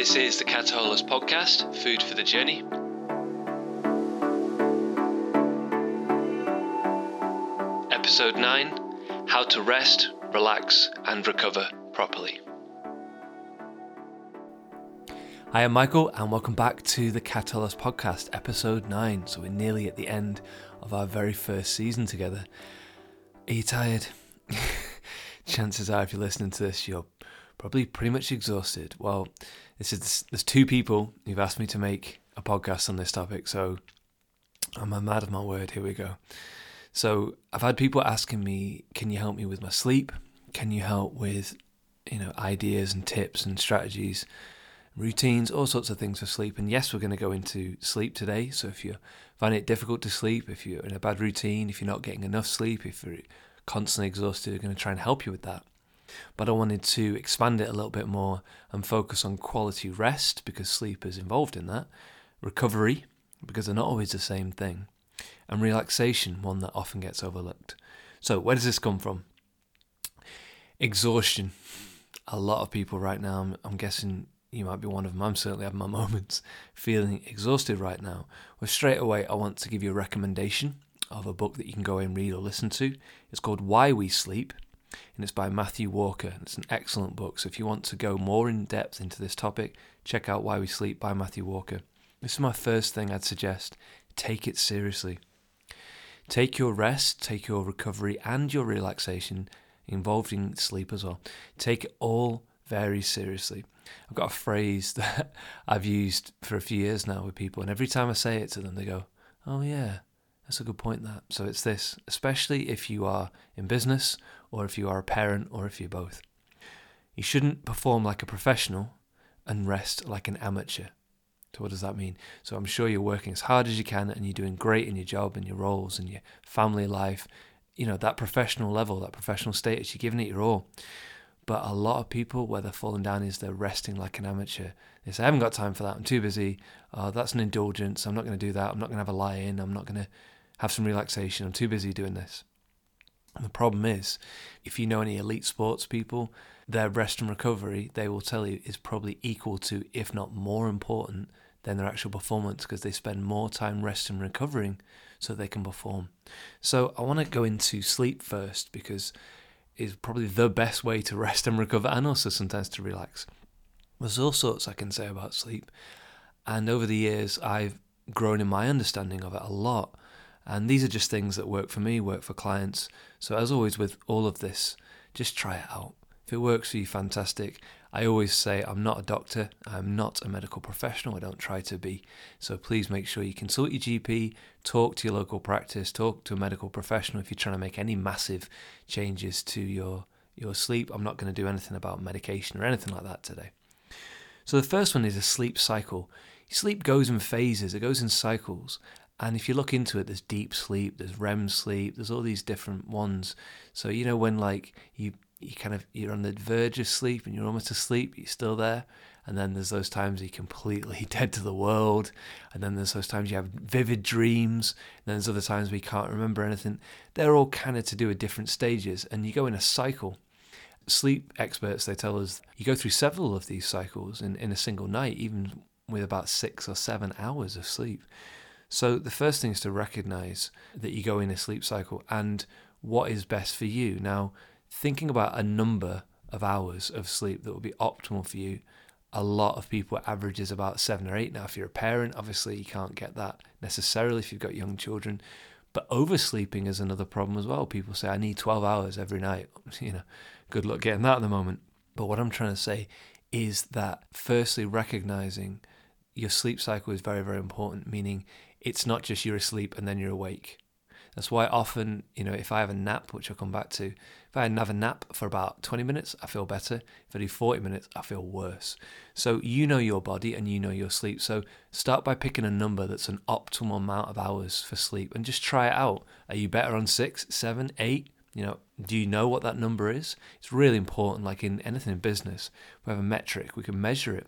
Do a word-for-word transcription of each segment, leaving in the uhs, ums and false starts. This is the Cataholus Podcast, Food for the Journey. Episode nine, How to Rest, Relax and Recover Properly. Hi, I'm Michael and welcome back to the Cataholus Podcast, Episode nine. So we're nearly at the end of our very first season together. Are you tired? Chances are if you're listening to this, you're probably pretty much exhausted. Well, this is there's two people who've asked me to make a podcast on this topic, so I'm a mad of my word. Here we go. So I've had people asking me, can you help me with my sleep? Can you help with, you know, ideas and tips and strategies, routines, all sorts of things for sleep? And yes, we're going to go into sleep today. So if you find it difficult to sleep, if you're in a bad routine, if you're not getting enough sleep, if you're constantly exhausted, we're going to try and help you with that. But I wanted to expand it a little bit more and focus on quality rest, because sleep is involved in that, recovery, because they're not always the same thing, and relaxation, one that often gets overlooked. So where does this come from? Exhaustion. A lot of people right now, I'm, I'm guessing you might be one of them. I'm certainly having my moments feeling exhausted right now. Well, straight away, I want to give you a recommendation of a book that you can go and read or listen to. It's called Why We Sleep, and it's by Matthew Walker. It's an excellent book. So if you want to go more in depth into this topic, check out Why We Sleep by Matthew Walker. This is my first thing I'd suggest. Take it seriously. Take your rest, take your recovery and your relaxation involved in sleep as well. Take it all very seriously. I've got a phrase that I've used for a few years now with people, and every time I say it to them, they go, oh yeah, that's a good point, that. So it's this, especially if you are in business or if you are a parent or if you're both. You shouldn't perform like a professional and rest like an amateur. So what does that mean? So I'm sure you're working as hard as you can and you're doing great in your job and your roles and your family life. You know, that professional level, that professional status, you're giving it your all. But a lot of people, where they're falling down is they're resting like an amateur. They say, I haven't got time for that. I'm too busy. Uh, that's an indulgence. I'm not going to do that. I'm not going to have a lie-in. I'm not going to have some relaxation. I'm too busy doing this. And the problem is, if you know any elite sports people, their rest and recovery, they will tell you, is probably equal to, if not more important than their actual performance, because they spend more time resting and recovering so they can perform. So I want to go into sleep first, because is probably the best way to rest and recover, and also sometimes to relax. There's all sorts I can say about sleep, and over the years I've grown in my understanding of it a lot, and these are just things that work for me, work for clients. So as always with all of this, just try it out. If it works for you, fantastic. I always say I'm not a doctor, I'm not a medical professional, I don't try to be, so please make sure you consult your G P, talk to your local practice, talk to a medical professional if you're trying to make any massive changes to your, your sleep. I'm not going to do anything about medication or anything like that today. So the first one is a sleep cycle. Sleep goes in phases, it goes in cycles. And if you look into it, there's deep sleep, there's R E M sleep, there's all these different ones. So, you know, when like you you kind of, you're on the verge of sleep and you're almost asleep, but you're still there. And then there's those times you're completely dead to the world. And then there's those times you have vivid dreams. And then there's other times where you can't remember anything. They're all kind of to do with different stages, and you go in a cycle. Sleep experts, they tell us, you go through several of these cycles in, in a single night, even with about six or seven hours of sleep. So the first thing is to recognize that you go in a sleep cycle and what is best for you. Now, thinking about a number of hours of sleep that will be optimal for you, a lot of people average is about seven or eight. Now, if you're a parent, obviously you can't get that necessarily if you've got young children, but oversleeping is another problem as well. People say, I need twelve hours every night. You know, good luck getting that at the moment. But what I'm trying to say is that firstly, recognizing your sleep cycle is very, very important, meaning it's not just you're asleep and then you're awake. That's why often, you know, if I have a nap, which I'll come back to, if I have a nap for about twenty minutes, I feel better. If I do forty minutes, I feel worse. So you know your body and you know your sleep. So start by picking a number that's an optimal amount of hours for sleep and just try it out. Are you better on six, seven, eight? You know, do you know what that number is? It's really important, like in anything in business. We have a metric, we can measure it.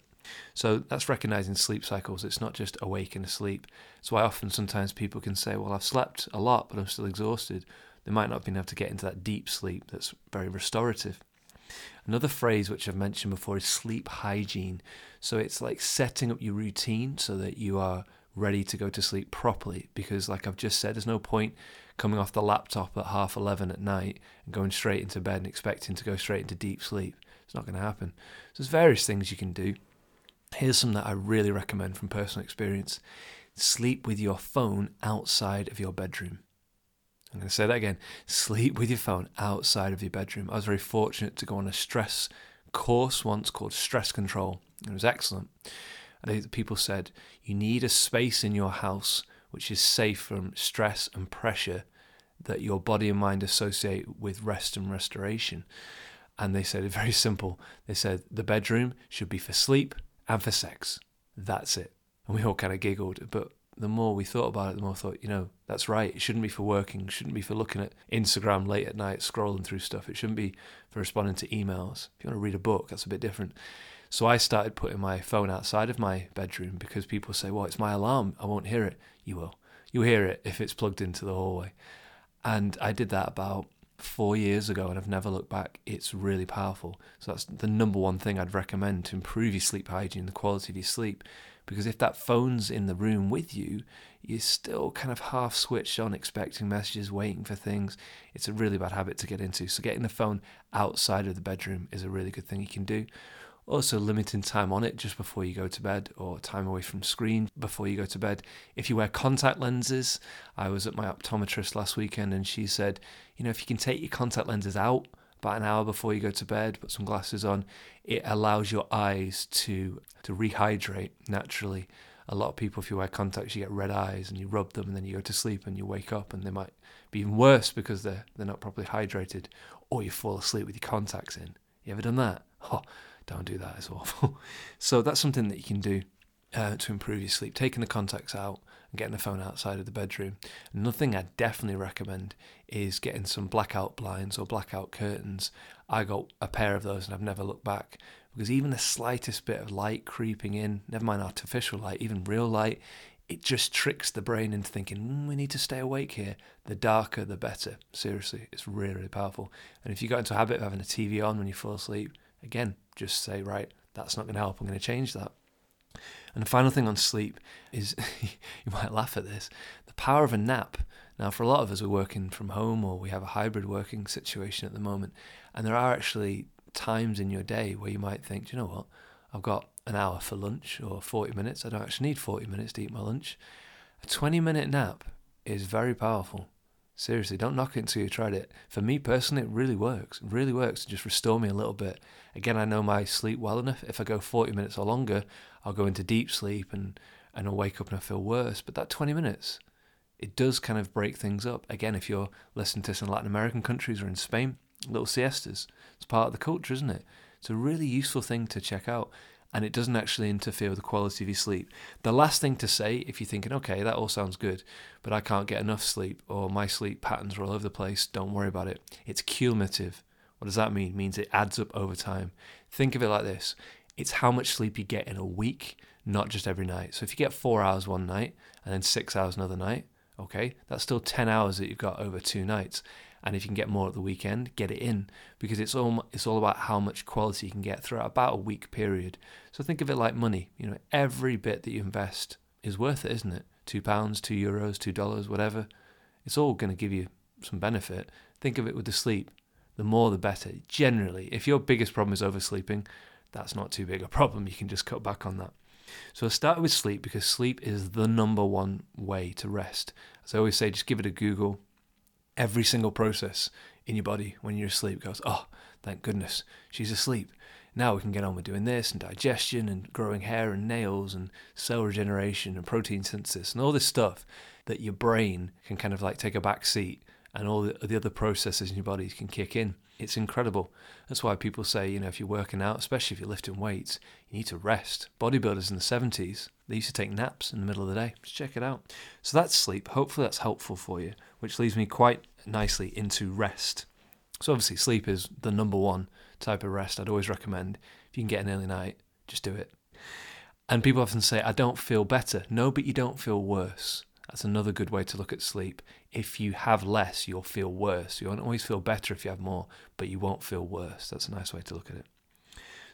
So that's recognizing sleep cycles. It's not just awake and asleep. So I often sometimes people can say, well, I've slept a lot, but I'm still exhausted. They might not have been able to get into that deep sleep that's very restorative. Another phrase which I've mentioned before is sleep hygiene. So it's like setting up your routine so that you are ready to go to sleep properly, because like I've just said, there's no point coming off the laptop at half eleven at night and going straight into bed and expecting to go straight into deep sleep. It's not going to happen. So there's various things you can do. Here's some that I really recommend from personal experience. Sleep with your phone outside of your bedroom. I'm going to say that again. Sleep with your phone outside of your bedroom. I was very fortunate to go on a stress course once called Stress Control. It was excellent. And people said, you need a space in your house which is safe from stress and pressure that your body and mind associate with rest and restoration. And they said, it's very simple. They said, the bedroom should be for sleep and for sex. That's it. And we all kind of giggled, but the more we thought about it, the more I thought, you know, that's right. It shouldn't be for working. It shouldn't be for looking at Instagram late at night, scrolling through stuff. It shouldn't be for responding to emails. If you want to read a book, that's a bit different. So I started putting my phone outside of my bedroom, because people say, well, it's my alarm, I won't hear it. You will. You'll hear it if it's plugged into the hallway. And I did that about four years ago, and I've never looked back. It's really powerful. So that's the number one thing I'd recommend to improve your sleep hygiene, the quality of your sleep. Because if that phone's in the room with you, you're still kind of half switched on, expecting messages, waiting for things. It's a really bad habit to get into. So getting the phone outside of the bedroom is a really good thing you can do. Also limiting time on it just before you go to bed, or time away from screen before you go to bed. If you wear contact lenses, I was at my optometrist last weekend and she said, you know, if you can take your contact lenses out about an hour before you go to bed, put some glasses on, it allows your eyes to, to rehydrate naturally. A lot of people, if you wear contacts, you get red eyes and you rub them and then you go to sleep and you wake up and they might be even worse because they're, they're not properly hydrated, or you fall asleep with your contacts in. You ever done that? Oh, don't do that, it's awful. So that's something that you can do uh, to improve your sleep, taking the contacts out and getting the phone outside of the bedroom. Another thing I definitely recommend is getting some blackout blinds or blackout curtains. I got a pair of those and I've never looked back, because even the slightest bit of light creeping in, never mind artificial light, even real light, it just tricks the brain into thinking, mm, we need to stay awake here. The darker, the better. Seriously, it's really, really powerful. And if you got into a habit of having a T V on when you fall asleep, again, just say, right, that's not going to help. I'm going to change that. And the final thing on sleep is, you might laugh at this, the power of a nap. Now, for a lot of us, we're working from home or we have a hybrid working situation at the moment. And there are actually times in your day where you might think, do you know what? I've got an hour for lunch or forty minutes. I don't actually need forty minutes to eat my lunch. A twenty minute nap is very powerful. Seriously, don't knock it until you've tried it. For me personally, it really works. It really works to just restore me a little bit. Again, I know my sleep well enough. If I go forty minutes or longer, I'll go into deep sleep and, and I'll wake up and I feel worse. But that twenty minutes, it does kind of break things up. Again, if you're listening to this in Latin American countries or in Spain, little siestas. It's part of the culture, isn't it? It's a really useful thing to check out. And it doesn't actually interfere with the quality of your sleep. The last thing to say, if you're thinking, okay, that all sounds good, but I can't get enough sleep, or my sleep patterns are all over the place, don't worry about it. It's cumulative. What does that mean? It means it adds up over time. Think of it like this. It's how much sleep you get in a week, not just every night. So if you get four hours one night and then six hours another night, okay, that's still ten hours that you've got over two nights. And if you can get more at the weekend, get it in, because it's all it's all about how much quality you can get throughout about a week period. So think of it like money. You know, every bit that you invest is worth it, isn't it? Two pounds, two euros, two dollars, whatever. It's all going to give you some benefit. Think of it with the sleep. The more, the better. Generally, if your biggest problem is oversleeping, that's not too big a problem. You can just cut back on that. So I started with sleep because sleep is the number one way to rest. As I always say, just give it a Google. Every single process in your body when you're asleep goes, oh, thank goodness, she's asleep. Now we can get on with doing this and digestion and growing hair and nails and cell regeneration and protein synthesis and all this stuff that your brain can kind of like take a back seat, and all the, the other processes in your body can kick in. It's incredible. That's why people say, you know, if you're working out, especially if you're lifting weights, you need to rest. Bodybuilders in the seventies, they used to take naps in the middle of the day. Just check it out. So that's sleep. Hopefully that's helpful for you, which leads me quite nicely into rest. So obviously sleep is the number one type of rest I'd always recommend. If you can get an early night, just do it. And people often say, I don't feel better. No, but you don't feel worse. That's another good way to look at sleep. If you have less, you'll feel worse. You won't always feel better if you have more, but you won't feel worse. That's a nice way to look at it.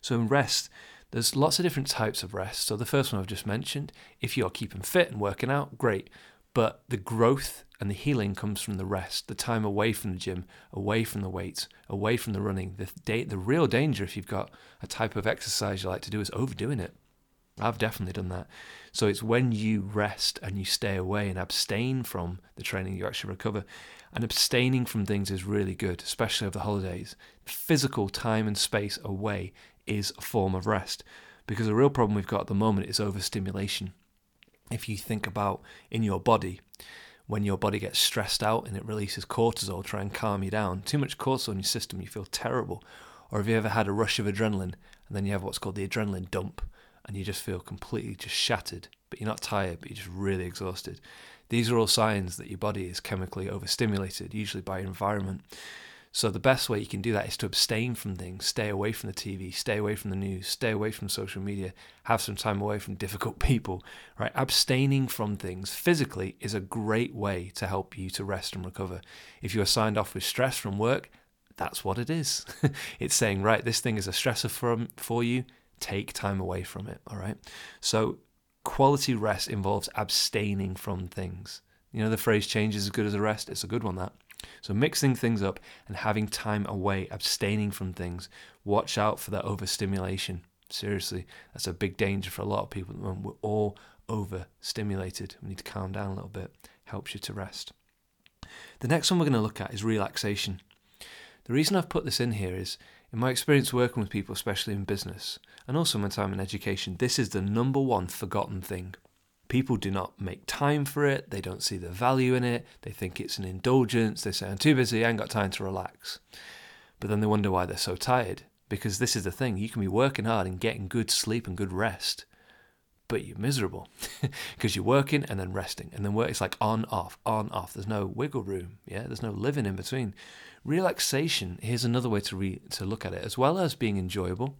So in rest, there's lots of different types of rest. So the first one I've just mentioned, if you're keeping fit and working out, great. But the growth and the healing comes from the rest, the time away from the gym, away from the weights, away from the running. The, da- the real danger if you've got a type of exercise you like to do is overdoing it. I've definitely done that. So it's when you rest and you stay away and abstain from the training, you actually recover. And abstaining from things is really good, especially over the holidays. Physical time and space away is a form of rest, because the real problem we've got at the moment is overstimulation. If you think about in your body, when your body gets stressed out and it releases cortisol, try and calm you down. Too much cortisol in your system, you feel terrible. Or have you ever had a rush of adrenaline and then you have what's called the adrenaline dump? And you just feel completely just shattered, but you're not tired, but you're just really exhausted. These are all signs that your body is chemically overstimulated, usually by environment. So the best way you can do that is to abstain from things, stay away from the T V, stay away from the news, stay away from social media, have some time away from difficult people, right? Abstaining from things physically is a great way to help you to rest and recover. If you are signed off with stress from work, that's what it is. It's saying, right, this thing is a stressor for, for you. Take time away from it, all right? So quality rest involves abstaining from things. You know, the phrase change is as good as a rest. It's a good one, that. So mixing things up and having time away, abstaining from things. Watch out for that overstimulation. Seriously, that's a big danger for a lot of people at the moment. We're all overstimulated. We need to calm down a little bit. Helps you to rest. The next one we're going to look at is relaxation. The reason I've put this in here is, in my experience working with people, especially in business, and also my time in education, this is the number one forgotten thing. People do not make time for it. They don't see the value in it. They think it's an indulgence. They say, I'm too busy. I ain't got time to relax. But then they wonder why they're so tired. Because this is the thing. You can be working hard and getting good sleep and good rest, but you're miserable because you're working and then resting. And then work, it's like on, off, on, off. There's no wiggle room. Yeah, there's no living in between. Relaxation, here's another way to re- to look at it, as well as being enjoyable.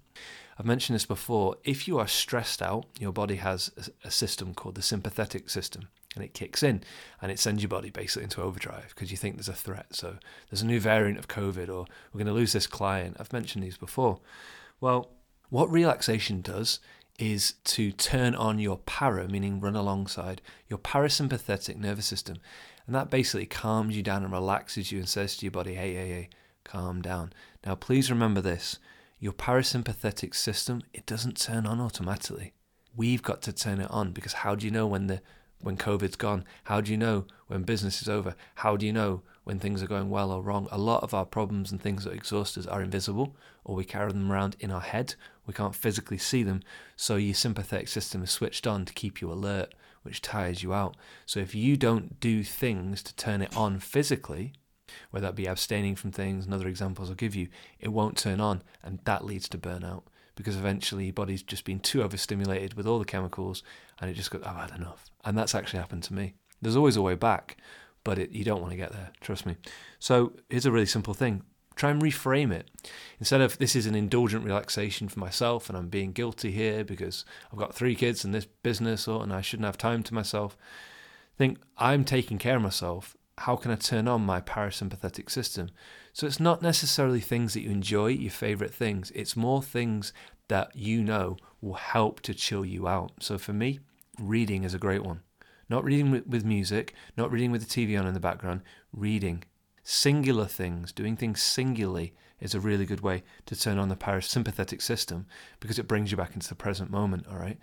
I've mentioned this before. If you are stressed out, your body has a system called the sympathetic system, and it kicks in, and it sends your body basically into overdrive because you think there's a threat. So there's a new variant of COVID, or we're going to lose this client. I've mentioned these before. Well, what relaxation does is to turn on your para, meaning run alongside, your parasympathetic nervous system. And that basically calms you down and relaxes you and says to your body, hey, hey, hey, calm down. Now, please remember this. Your parasympathetic system, it doesn't turn on automatically. We've got to turn it on, because how do you know when the when COVID's gone? How do you know when business is over? How do you know when things are going well or wrong? A lot of our problems and things that exhaust us are invisible, or we carry them around in our head. We can't physically see them. So your sympathetic system is switched on to keep you alert, which tires you out. So if you don't do things to turn it on physically, whether that be abstaining from things and other examples I'll give you, it won't turn on, and that leads to burnout, because eventually your body's just been too overstimulated with all the chemicals and it just goes, I've had enough. And that's actually happened to me. There's always a way back, but it, you don't want to get there, trust me. So here's a really simple thing. Try and reframe it. Instead of this is an indulgent relaxation for myself and I'm being guilty here because I've got three kids and this business or and I shouldn't have time to myself, think I'm taking care of myself. How can I turn on my parasympathetic system? So it's not necessarily things that you enjoy, your favorite things. It's more things that you know will help to chill you out. So for me, reading is a great one. Not reading with music, not reading with the T V on in the background, reading. Singular things, doing things singularly is a really good way to turn on the parasympathetic system, because it brings you back into the present moment, all right?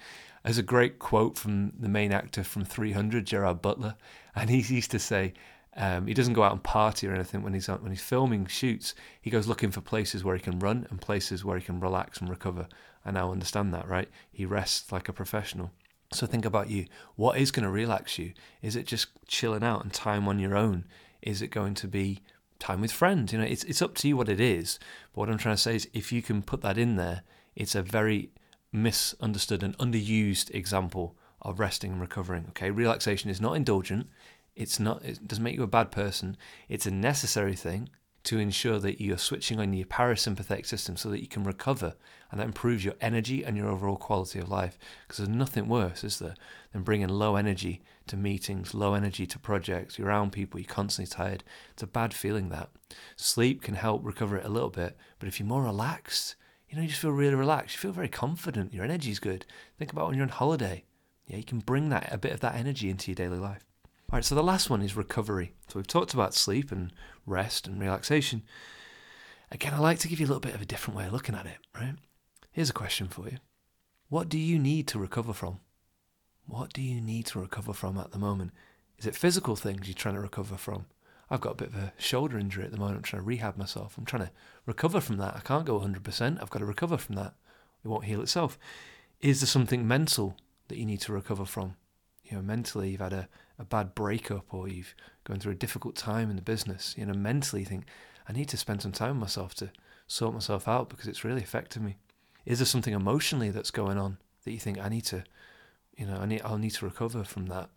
There's a great quote from the main actor from three hundred, Gerard Butler, and he used to say, Um, he doesn't go out and party or anything when he's when he's filming shoots. He goes looking for places where he can run and places where he can relax and recover. And I now understand that, right? He rests like a professional. So think about you. What is going to relax you? Is it just chilling out and time on your own? Is it going to be time with friends? You know, it's it's up to you what it is. But what I'm trying to say is, if you can put that in there, it's a very misunderstood and underused example of resting and recovering. Okay, relaxation is not indulgent. It's not, it doesn't make you a bad person. It's a necessary thing. to ensure that you're switching on your parasympathetic system so that you can recover, and that improves your energy and your overall quality of life. Because there's nothing worse, is there, than bringing low energy to meetings, low energy to projects. You're around people, you're constantly tired. It's a bad feeling, that. Sleep can help recover it a little bit, but if you're more relaxed, you know, you just feel really relaxed, you feel very confident, your energy's good. Think about when you're on holiday. Yeah, you can bring that a bit of that energy into your daily life. All right, so the last one is recovery. So we've talked about sleep and rest and relaxation. Again, I like to give you a little bit of a different way of looking at it, right? Here's a question for you. What do you need to recover from? What do you need to recover from at the moment? Is it physical things you're trying to recover from? I've got a bit of a shoulder injury at the moment. I'm trying to rehab myself. I'm trying to recover from that. I can't go one hundred percent. I've got to recover from that. It won't heal itself. Is there something mental that you need to recover from? You know, mentally you've had a, a bad breakup, or you've gone through a difficult time in the business. You know, mentally you think, I need to spend some time with myself to sort myself out because it's really affected me. Is there something emotionally that's going on that you think I need to, you know, I need, I'll need to recover from that?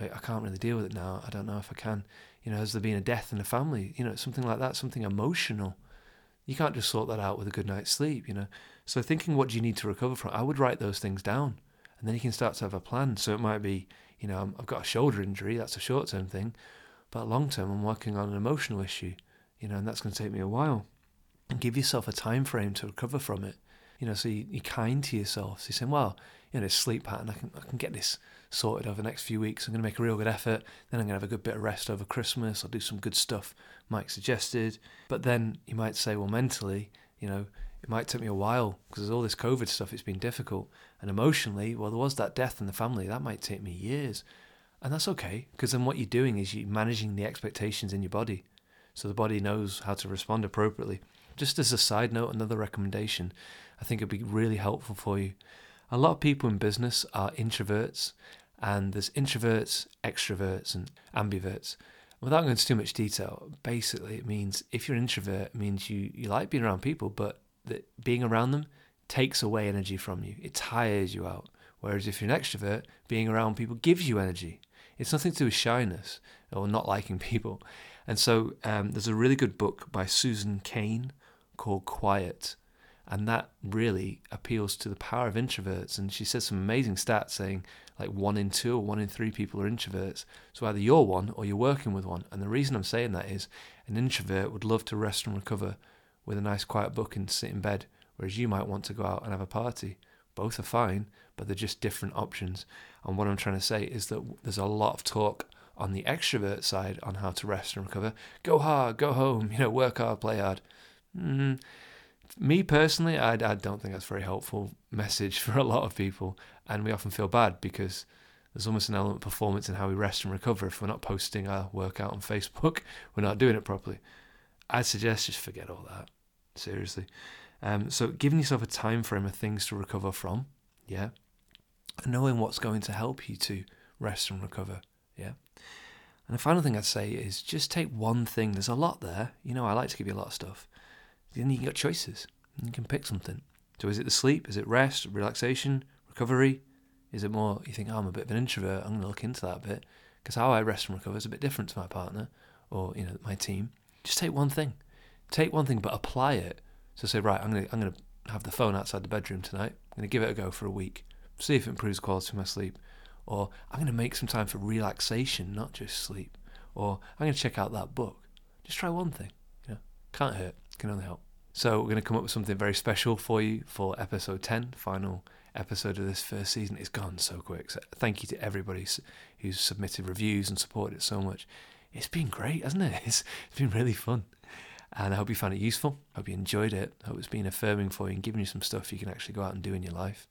I can't really deal with it now. I don't know if I can. You know, has there been a death in the family? You know, something like that, something emotional. You can't just sort that out with a good night's sleep, you know. So thinking, what do you need to recover from? I would write those things down, and then you can start to have a plan. So it might be, you know, I've got a shoulder injury. That's a short-term thing. But long-term, I'm working on an emotional issue, you know, and that's going to take me a while. And give yourself a time frame to recover from it. You know, so you, you're kind to yourself. So you're saying, well, you know, this sleep pattern, I can I can get this sorted over the next few weeks. I'm going to make a real good effort. Then I'm going to have a good bit of rest over Christmas. I'll do some good stuff Mike suggested. But then you might say, well, mentally, you know, it might take me a while because there's all this COVID stuff. It's been difficult. And emotionally, well, there was that death in the family. That might take me years. And that's okay, because then what you're doing is you're managing the expectations in your body. So the body knows how to respond appropriately. Just as a side note, another recommendation, I think it'd be really helpful for you. A lot of people in business are introverts, and there's introverts, extroverts, and ambiverts. Without going into too much detail, basically it means if you're an introvert, it means you, you like being around people, but that being around them takes away energy from you. It tires you out. Whereas if you're an extrovert, being around people gives you energy. It's nothing to do with shyness or not liking people. And so um, there's a really good book by Susan Cain called Quiet. And that really appeals to the power of introverts. And she says some amazing stats saying like one in two or one in three people are introverts. So either you're one or you're working with one. And the reason I'm saying that is an introvert would love to rest and recover with a nice quiet book and sit in bed, whereas you might want to go out and have a party. Both are fine, but they're just different options. And what I'm trying to say is that there's a lot of talk on the extrovert side on how to rest and recover. Go hard, go home, you know, work hard, play hard. Mm-hmm. Me personally, I, I don't think that's a very helpful message for a lot of people, and we often feel bad because there's almost an element of performance in how we rest and recover. If we're not posting our workout on Facebook, we're not doing it properly. I suggest just forget all that, seriously. Um, so giving yourself a time frame of things to recover from, yeah, and knowing what's going to help you to rest and recover, yeah. And the final thing I'd say is just take one thing. There's a lot there. You know, I like to give you a lot of stuff. Then you've got choices. You can pick something. So is it the sleep? Is it rest, relaxation, recovery? Is it more, you think, oh, I'm a bit of an introvert, I'm going to look into that a bit, because how I rest and recover is a bit different to my partner or, you know, my team. Just take one thing. Take one thing, but apply it. So say, right, I'm going to, I'm going to have the phone outside the bedroom tonight. I'm going to give it a go for a week. See if it improves the quality of my sleep. Or I'm going to make some time for relaxation, not just sleep. Or I'm going to check out that book. Just try one thing. You know, can't hurt. Can only help. So we're going to come up with something very special for you for episode ten, final episode of this first season. It's gone so quick. So thank you to everybody who's submitted reviews and supported it so much. It's been great, hasn't it? It's, it's been really fun. And I hope you found it useful. I hope you enjoyed it. I hope it's been affirming for you and giving you some stuff you can actually go out and do in your life.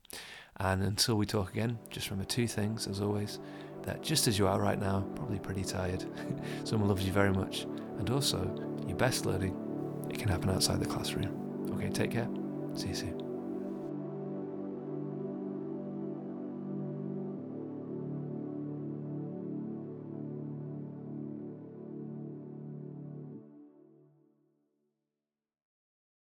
And until we talk again, just remember two things, as always, that just as you are right now, probably pretty tired, someone loves you very much, and also your best learning, it can happen outside the classroom. Okay, take care. See you soon.